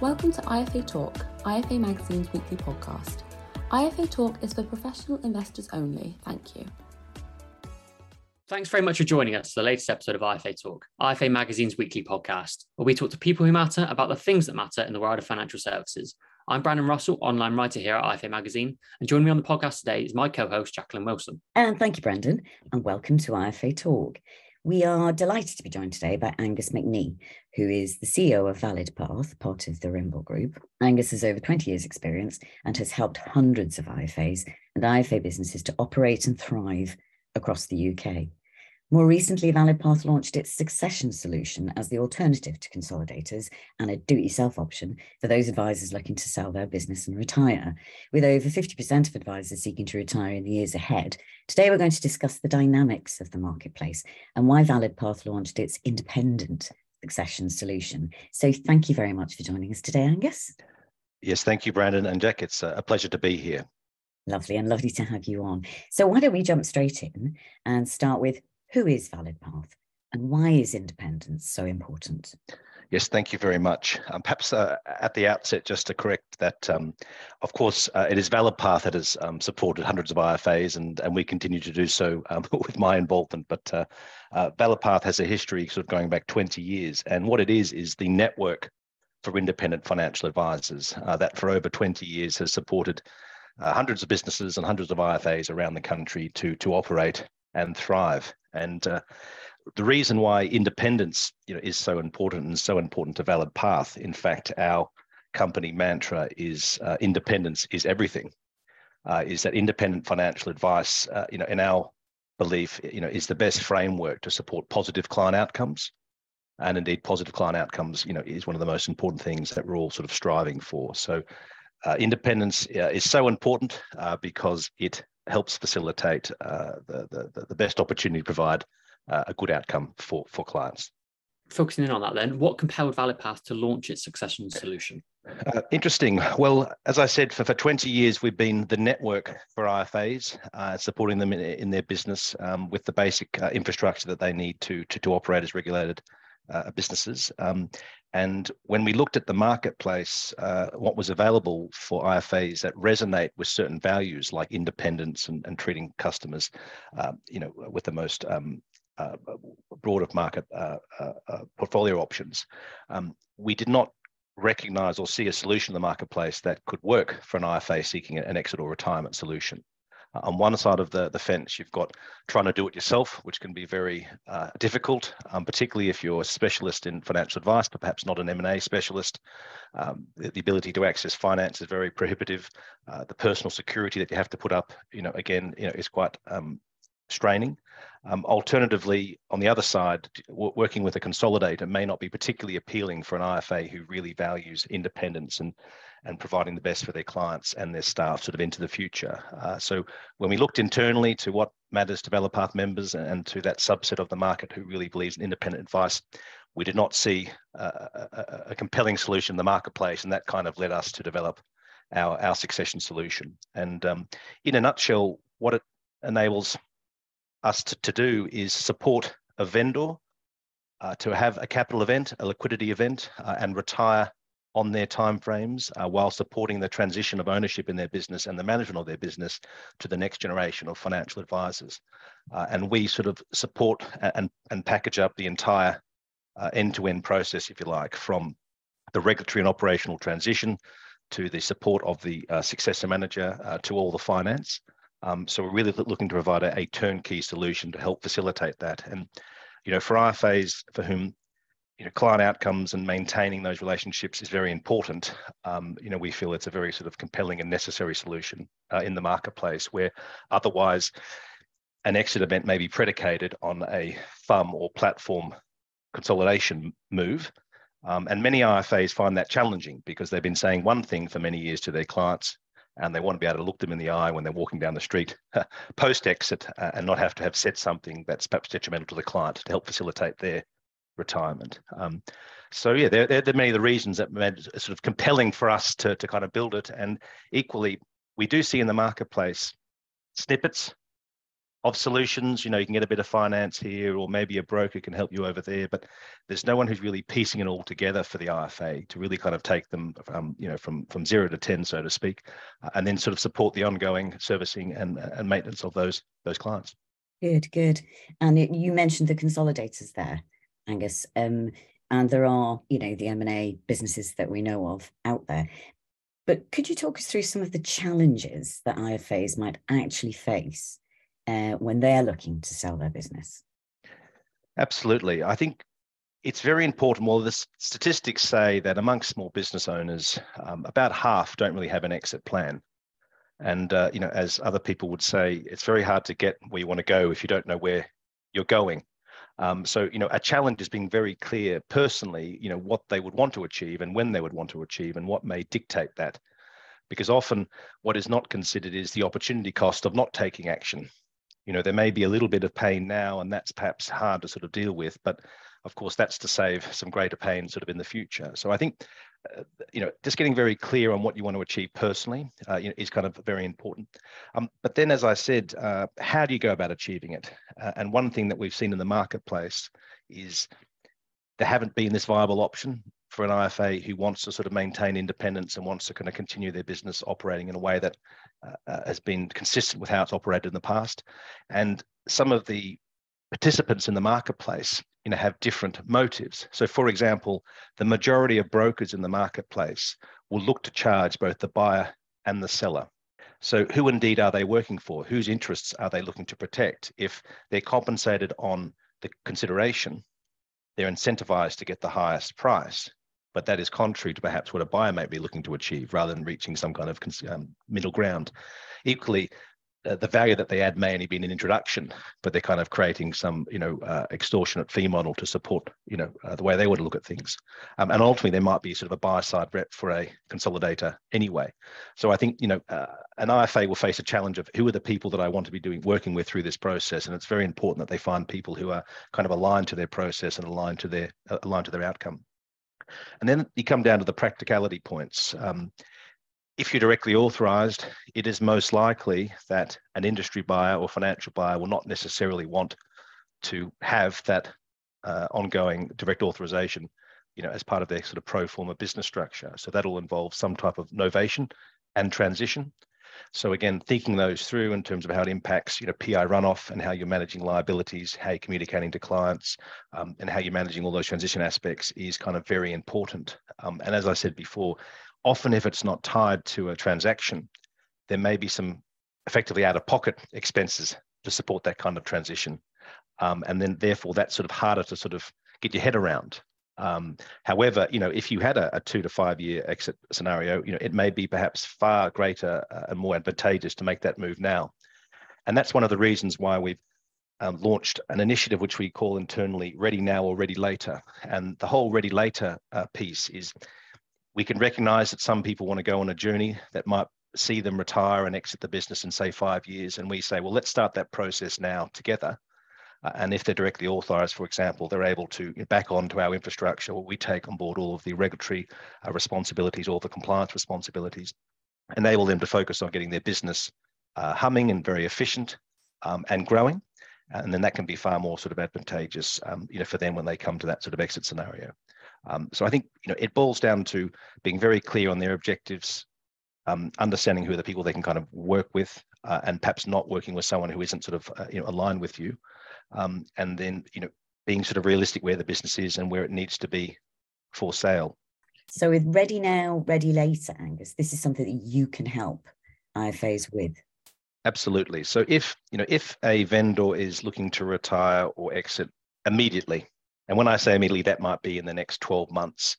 Welcome to IFA Talk, IFA Magazine's weekly podcast. IFA Talk is for professional investors only. Thank you. Thanks very much for joining us for the latest episode of IFA Talk, IFA Magazine's weekly podcast, where we talk to people who matter about the things that matter in the world of financial services. I'm Brandon Russell, online writer here at IFA Magazine, and joining me on the podcast today is my co-host, Jacqueline Wilson. And thank you, Brandon, and welcome to IFA Talk. We are delighted to be joined today by Angus MacNee, who is the CEO of Validpath, part of the Rimble Group. Angus has over 20 years' experience and has helped hundreds of IFAs and IFA businesses to operate and thrive across the UK. More recently, Validpath launched its Succession Solution as the alternative to consolidators and a do-it-yourself option for those advisors looking to sell their business and retire. With over 50% of advisors seeking to retire in the years ahead, today we're going to discuss the dynamics of the marketplace and why Validpath launched its independent Succession Solution. So thank you very much for joining us today, Angus. Yes, thank you, Brandon and Jack. It's a pleasure to be here. Lovely, and lovely to have you on. So why don't we jump straight in and start with, who is Validpath and why is independence so important? Yes, thank you very much. Perhaps at the outset, just to correct that, of course, it is Validpath that has supported hundreds of IFAs, and we continue to do so with my involvement. But Validpath has a history sort of going back 20 years. And what it is the network for independent financial advisors that for over 20 years has supported hundreds of businesses and hundreds of IFAs around the country to operate and thrive. And the reason why independence, is so important and so important to Validpath. In fact, our company mantra is independence is everything. Is that independent financial advice? In our belief, is the best framework to support positive client outcomes, and indeed positive client outcomes, is one of the most important things that we're all sort of striving for. So, independence is so important because it helps facilitate the best opportunity to provide a good outcome for clients. Focusing in on that then, what compelled Validpath to launch its Succession Solution? Interesting. Well, as I said, for 20 years, we've been the network for IFAs, supporting them in their business with the basic infrastructure that they need to operate as regulated businesses. And when we looked at the marketplace, what was available for IFAs that resonate with certain values like independence and treating customers, with the most broad of market portfolio options, we did not recognise or see a solution in the marketplace that could work for an IFA seeking an exit or retirement solution. On one side of the fence, you've got trying to do it yourself, which can be very difficult, particularly if you're a specialist in financial advice, but perhaps not an M&A specialist. The ability to access finance is very prohibitive. The personal security that you have to put up, is quite straining. Alternatively, on the other side, working with a consolidator may not be particularly appealing for an IFA who really values independence and providing the best for their clients and their staff sort of into the future. So when we looked internally to what matters to Validpath members and to that subset of the market who really believes in independent advice, we did not see a compelling solution in the marketplace, and that kind of led us to develop our Succession Solution. And in a nutshell, what it enables us to do is support a vendor to have a capital event, a liquidity event, and retire on their timeframes while supporting the transition of ownership in their business and the management of their business to the next generation of financial advisors. And we sort of support and package up the entire end-to-end process, if you like, from the regulatory and operational transition to the support of the successor manager to all the finance. So we're really looking to provide a turnkey solution to help facilitate that. And, for IFAs for whom, client outcomes and maintaining those relationships is very important, we feel it's a very sort of compelling and necessary solution in the marketplace, where otherwise an exit event may be predicated on a FUM or platform consolidation move. And many IFAs find that challenging because they've been saying one thing for many years to their clients, and they want to be able to look them in the eye when they're walking down the street post-exit and not have to have said something that's perhaps detrimental to the client to help facilitate their retirement. They're many of the reasons that made it sort of compelling for us to kind of build it. And equally, we do see in the marketplace snippets of solutions. You know, you can get a bit of finance here, or maybe a broker can help you over there, but there's no one who's really piecing it all together for the IFA to really kind of take them from 0 to 10, so to speak, and then sort of support the ongoing servicing and maintenance of those clients. Good. And you mentioned the consolidators there, Angus, and there are, you know, the M&A businesses that we know of out there. But could you talk us through some of the challenges that IFAs might actually face when they're looking to sell their business? Absolutely. I think it's very important. Well, the statistics say that amongst small business owners, about half don't really have an exit plan. And, you know, as other people would say, it's very hard to get where you want to go if you don't know where you're going. So, you know, a challenge is being very clear personally, you know, what they would want to achieve and when they would want to achieve and what may dictate that. Because often what is not considered is the opportunity cost of not taking action. You know, there may be a little bit of pain now, and that's perhaps hard to sort of deal with. But of course, that's to save some greater pain sort of in the future. So I think, you know, just getting very clear on what you want to achieve personally you know, is kind of very important. But then, as I said, how do you go about achieving it? And one thing that we've seen in the marketplace is there haven't been this viable option for an IFA who wants to sort of maintain independence and wants to kind of continue their business operating in a way that has been consistent with how it's operated in the past. And some of the participants in the marketplace, you know, have different motives. So, for example, the majority of brokers in the marketplace will look to charge both the buyer and the seller. So who indeed are they working for? Whose interests are they looking to protect? If they're compensated on the consideration, they're incentivized to get the highest price. But that is contrary to perhaps what a buyer might be looking to achieve, rather than reaching some kind of middle ground. Equally, the value that they add may only be an introduction, but they're kind of creating some, you know, extortionate fee model to support, you know, the way they would look at things. And ultimately, there might be sort of a buy-side rep for a consolidator anyway. So I think, you know, an IFA will face a challenge of who are the people that I want to be working with through this process. And it's very important that they find people who are kind of aligned to their process and aligned to their outcome. And then you come down to the practicality points. If you're directly authorised, it is most likely that an industry buyer or financial buyer will not necessarily want to have that ongoing direct authorisation, you know, as part of their sort of pro forma business structure. So that'll involve some type of novation and transition. So again, thinking those through in terms of how it impacts, you know, PI runoff and how you're managing liabilities, how you're communicating to clients, and how you're managing all those transition aspects is kind of very important. And as I said before, often if it's not tied to a transaction, there may be some effectively out-of-pocket expenses to support that kind of transition. And then therefore that's sort of harder to sort of get your head around. However, you know, if you had a 2 to 5 year exit scenario, you know, it may be perhaps far greater and more advantageous to make that move now. And that's one of the reasons why we've launched an initiative which we call internally Ready Now or Ready Later. And the whole Ready Later piece is, we can recognize that some people want to go on a journey that might see them retire and exit the business in, say, 5 years. And we say, well, let's start that process now together. And if they're directly authorized, for example, they're able to back onto our infrastructure where we take on board all of the regulatory responsibilities, all the compliance responsibilities, enable them to focus on getting their business humming and very efficient and growing. And then that can be far more sort of advantageous, you know, for them when they come to that sort of exit scenario. So I think, you know, it boils down to being very clear on their objectives, understanding who are the people they can kind of work with, and perhaps not working with someone who isn't sort of you know, aligned with you, and then, you know, being sort of realistic where the business is and where it needs to be for sale. So with Ready Now, Ready Later, Angus, this is something that you can help IFAs with. Absolutely. So if, you know, if a vendor is looking to retire or exit immediately, and when I say immediately, that might be in the next 12 months.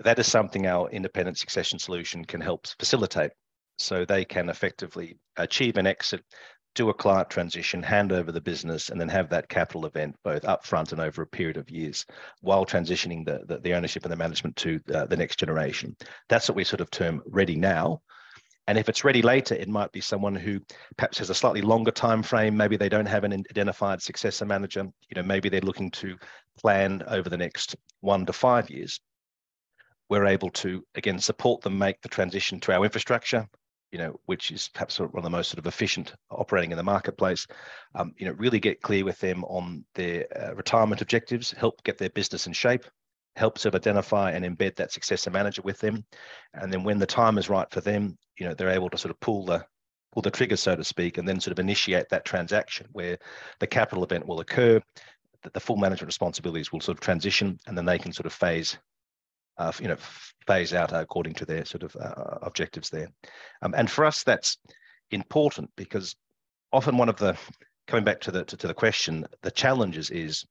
That is something our independent succession solution can help facilitate. So they can effectively achieve an exit, do a client transition, hand over the business, and then have that capital event both upfront and over a period of years while transitioning the ownership and the management to the next generation. That's what we sort of term Ready Now. And if it's Ready Later, it might be someone who perhaps has a slightly longer time frame. Maybe they don't have an identified successor manager. You know, maybe they're looking to plan over the next 1 to 5 years. We're able to, again, support them make the transition to our infrastructure, which is perhaps one of the most sort of efficient operating in the marketplace, really get clear with them on their retirement objectives, help get their business in shape, help sort of identify and embed that successor manager with them. And then when the time is right for them, they're able to sort of pull the trigger, so to speak, and then sort of initiate that transaction where the capital event will occur, that the full management responsibilities will sort of transition, and then they can sort of phase out according to their sort of objectives there. And for us, that's important because often one of the, coming back to the question, the challenges is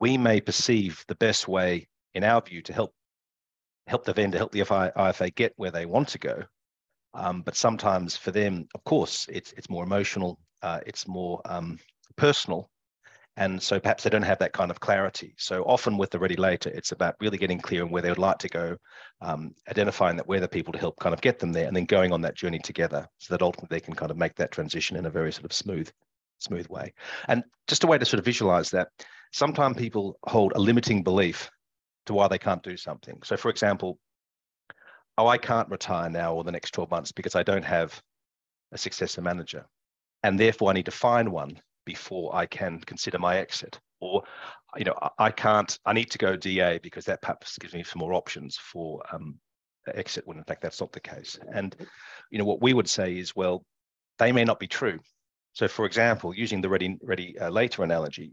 we may perceive the best way, in our view, to help the vendor, help the IFA get where they want to go. But sometimes for them, of course, it's more emotional, it's more personal. And so perhaps they don't have that kind of clarity. So often with the Ready Later, it's about really getting clear on where they would like to go, identifying that we're the people to help kind of get them there, and then going on that journey together so that ultimately they can kind of make that transition in a very sort of smooth way. And just a way to sort of visualize that, sometimes people hold a limiting belief to why they can't do something. So for example, oh, I can't retire now or the next 12 months because I don't have a successor manager. And therefore I need to find one before I can consider my exit, or I need to go DA because that perhaps gives me some more options for exit, when in fact that's not the case. And what we would say is, well, they may not be true. So for example, using the ready later analogy,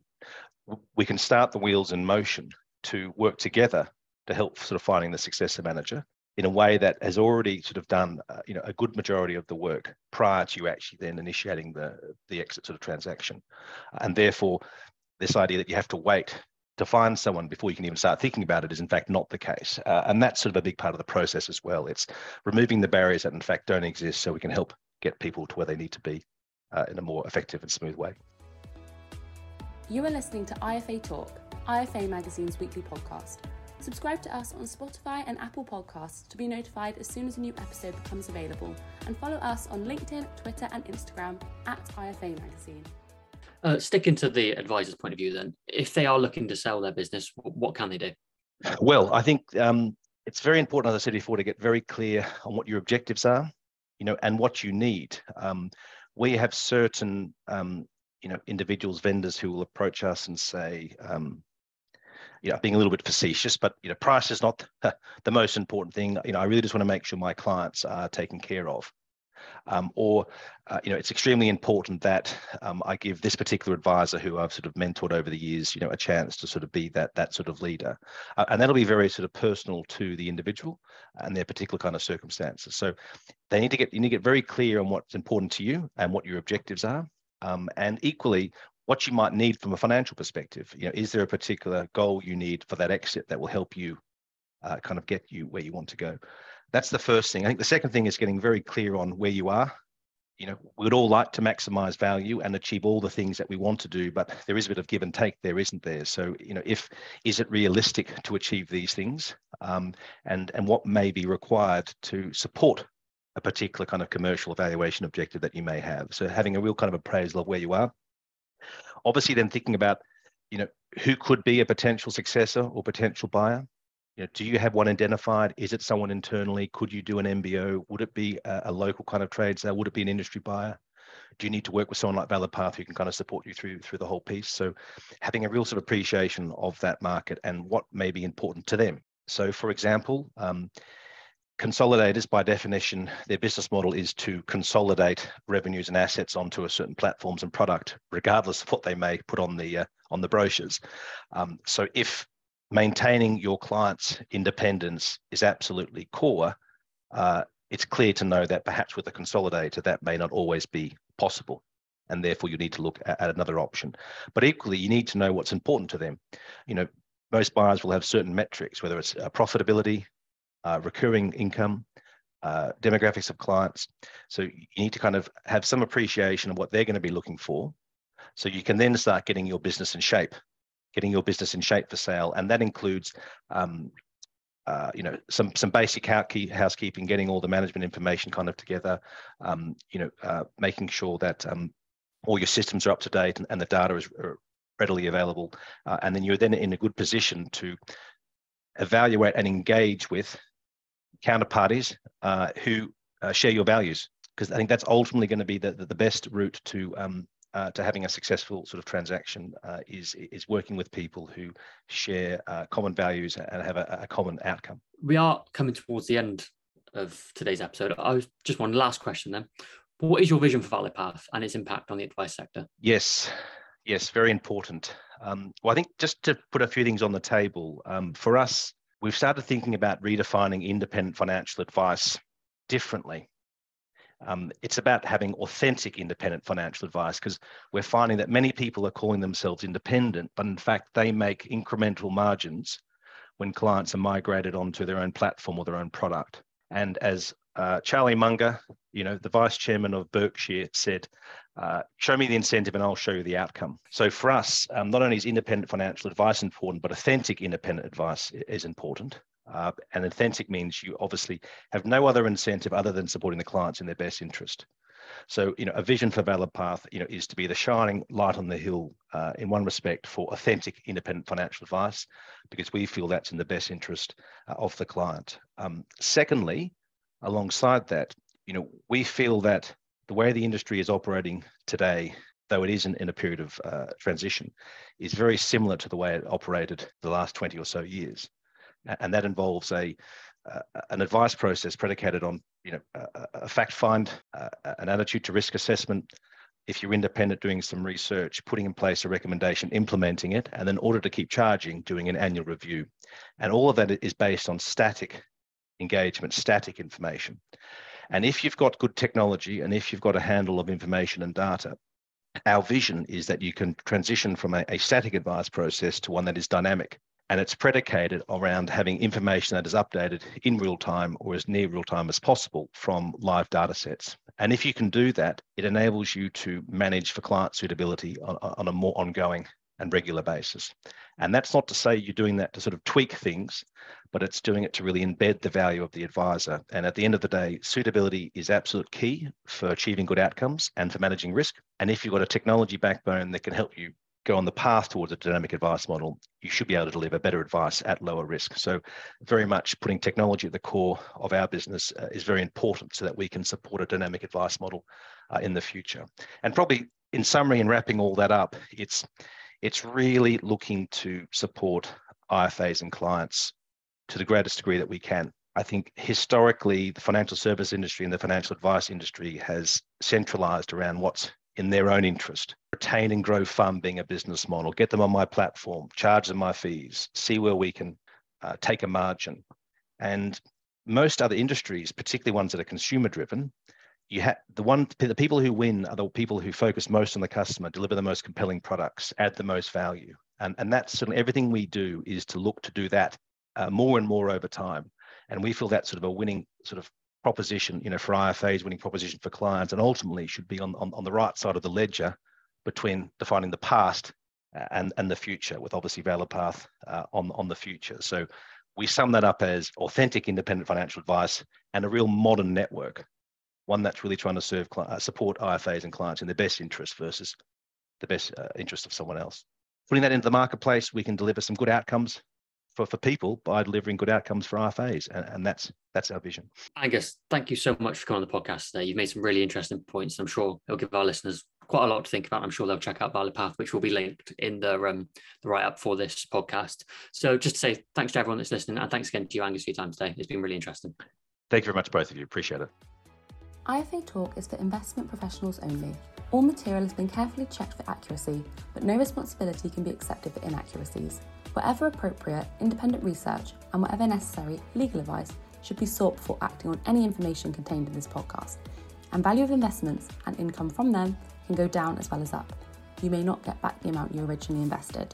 we can start the wheels in motion to work together to help sort of finding the successor manager in a way that has already sort of done a good majority of the work prior to you actually then initiating the exit sort of transaction. And therefore, this idea that you have to wait to find someone before you can even start thinking about it is in fact not the case. And that's sort of a big part of the process as well. It's removing the barriers that in fact don't exist so we can help get people to where they need to be in a more effective and smooth way. You are listening to IFA Talk, IFA Magazine's weekly podcast. Subscribe to us on Spotify and Apple Podcasts to be notified as soon as a new episode becomes available, and follow us on LinkedIn, Twitter and Instagram at IFA Magazine. Sticking to the advisor's point of view then, if they are looking to sell their business, what can they do? Well, I think it's very important, as I said before, to get very clear on what your objectives are, and what you need. We have certain, individuals, vendors who will approach us and say, being a little bit facetious, but price is not the most important thing. I really just want to make sure my clients are taken care of, it's extremely important that I give this particular advisor who I've sort of mentored over the years, a chance to sort of be that sort of leader, and that'll be very sort of personal to the individual and their particular kind of circumstances. So they need to get very clear on what's important to you and what your objectives are, and equally, what you might need from a financial perspective. Is there a particular goal you need for that exit that will help you kind of get you where you want to go? That's the first thing. I think the second thing is getting very clear on where you are. We'd all like to maximize value and achieve all the things that we want to do, but there is a bit of give and take there, isn't there? So, is it realistic to achieve these things? And what may be required to support a particular kind of commercial evaluation objective that you may have? So having a real kind of appraisal of where you are. Obviously, then thinking about, who could be a potential successor or potential buyer. Do you have one identified? Is it someone internally? Could you do an MBO? Would it be a local kind of trade sale? Would it be an industry buyer? Do you need to work with someone like Validpath who can kind of support you through the whole piece? So having a real sort of appreciation of that market and what may be important to them. So, for example, consolidators, by definition, their business model is to consolidate revenues and assets onto a certain platforms and product, regardless of what they may put on the brochures. So if maintaining your client's independence is absolutely core, it's clear to know that perhaps with a consolidator, that may not always be possible. And therefore, you need to look at another option. But equally, you need to know what's important to them. Most buyers will have certain metrics, whether it's profitability, recurring income, demographics of clients. So you need to kind of have some appreciation of what they're going to be looking for. So you can then start getting your business in shape for sale. And that includes, some basic housekeeping, getting all the management information kind of together, making sure that all your systems are up to date and the data is readily available. And then you're then in a good position to evaluate and engage with counterparties who share your values, because I think that's ultimately going to be the best route to having a successful sort of transaction, is working with people who share common values and have a common outcome. We are coming towards the end of today's episode. I was just one last question then. What is your vision for Validpath and its impact on the advice sector? Yes, very important. Well, I think just to put a few things on the table, for us, we've started thinking about redefining independent financial advice differently. It's about having authentic independent financial advice, because we're finding that many people are calling themselves independent, but in fact, they make incremental margins when clients are migrated onto their own platform or their own product. And as Charlie Munger, the vice chairman of Berkshire, said, show me the incentive and I'll show you the outcome. So for us, not only is independent financial advice important, but authentic independent advice is important. And authentic means you obviously have no other incentive other than supporting the clients in their best interest. So, a vision for Validpath, is to be the shining light on the hill in one respect for authentic independent financial advice, because we feel that's in the best interest of the client. Secondly, alongside that, we feel that the way the industry is operating today, though it isn't in a period of transition, is very similar to the way it operated the last 20 or so years. And that involves an advice process predicated on a fact find, an attitude to risk assessment, if you're independent, doing some research, putting in place a recommendation, implementing it, and then in order to keep charging, doing an annual review. And all of that is based on static engagement, static information. And if you've got good technology and if you've got a handle of information and data, our vision is that you can transition from a static advice process to one that is dynamic. And it's predicated around having information that is updated in real time or as near real time as possible from live data sets. And if you can do that, it enables you to manage for client suitability on a more ongoing and regular basis. And that's not to say you're doing that to sort of tweak things, but it's doing it to really embed the value of the advisor. And at the end of the day, suitability is absolute key for achieving good outcomes and for managing risk. And if you've got a technology backbone that can help you go on the path towards a dynamic advice model, you should be able to deliver better advice at lower risk. So very much putting technology at the core of our business is very important so that we can support a dynamic advice model in the future. And probably in summary and wrapping all that up, it's really looking to support IFAs and clients to the greatest degree that we can. I think historically, the financial service industry and the financial advice industry has centralized around what's in their own interest. Retain and grow fund being a business model, get them on my platform, charge them my fees, see where we can take a margin. And most other industries, particularly ones that are consumer driven, the people who win are the people who focus most on the customer, deliver the most compelling products, add the most value. And that's certainly everything we do is to look to do that more and more over time. And we feel that's sort of a winning sort of proposition, for IFAs, winning proposition for clients, and ultimately should be on the right side of the ledger between defining the past and the future, with obviously Validpath on the future. So we sum that up as authentic independent financial advice and a real modern network, one that's really trying to support IFAs and clients in their best interest versus the best interest of someone else. Putting that into the marketplace, we can deliver some good outcomes for people by delivering good outcomes for IFAs. And that's our vision. Angus, thank you so much for coming on the podcast today. You've made some really interesting points. I'm sure it'll give our listeners quite a lot to think about. I'm sure they'll check out Validpath, which will be linked in the write-up for this podcast. So just to say thanks to everyone that's listening, and thanks again to you, Angus, for your time today. It's been really interesting. Thank you very much, both of you. Appreciate it. IFA Talk is for investment professionals only. All material has been carefully checked for accuracy, but no responsibility can be accepted for inaccuracies. Wherever appropriate, independent research and wherever necessary, legal advice should be sought before acting on any information contained in this podcast. And value of investments and income from them can go down as well as up. You may not get back the amount you originally invested.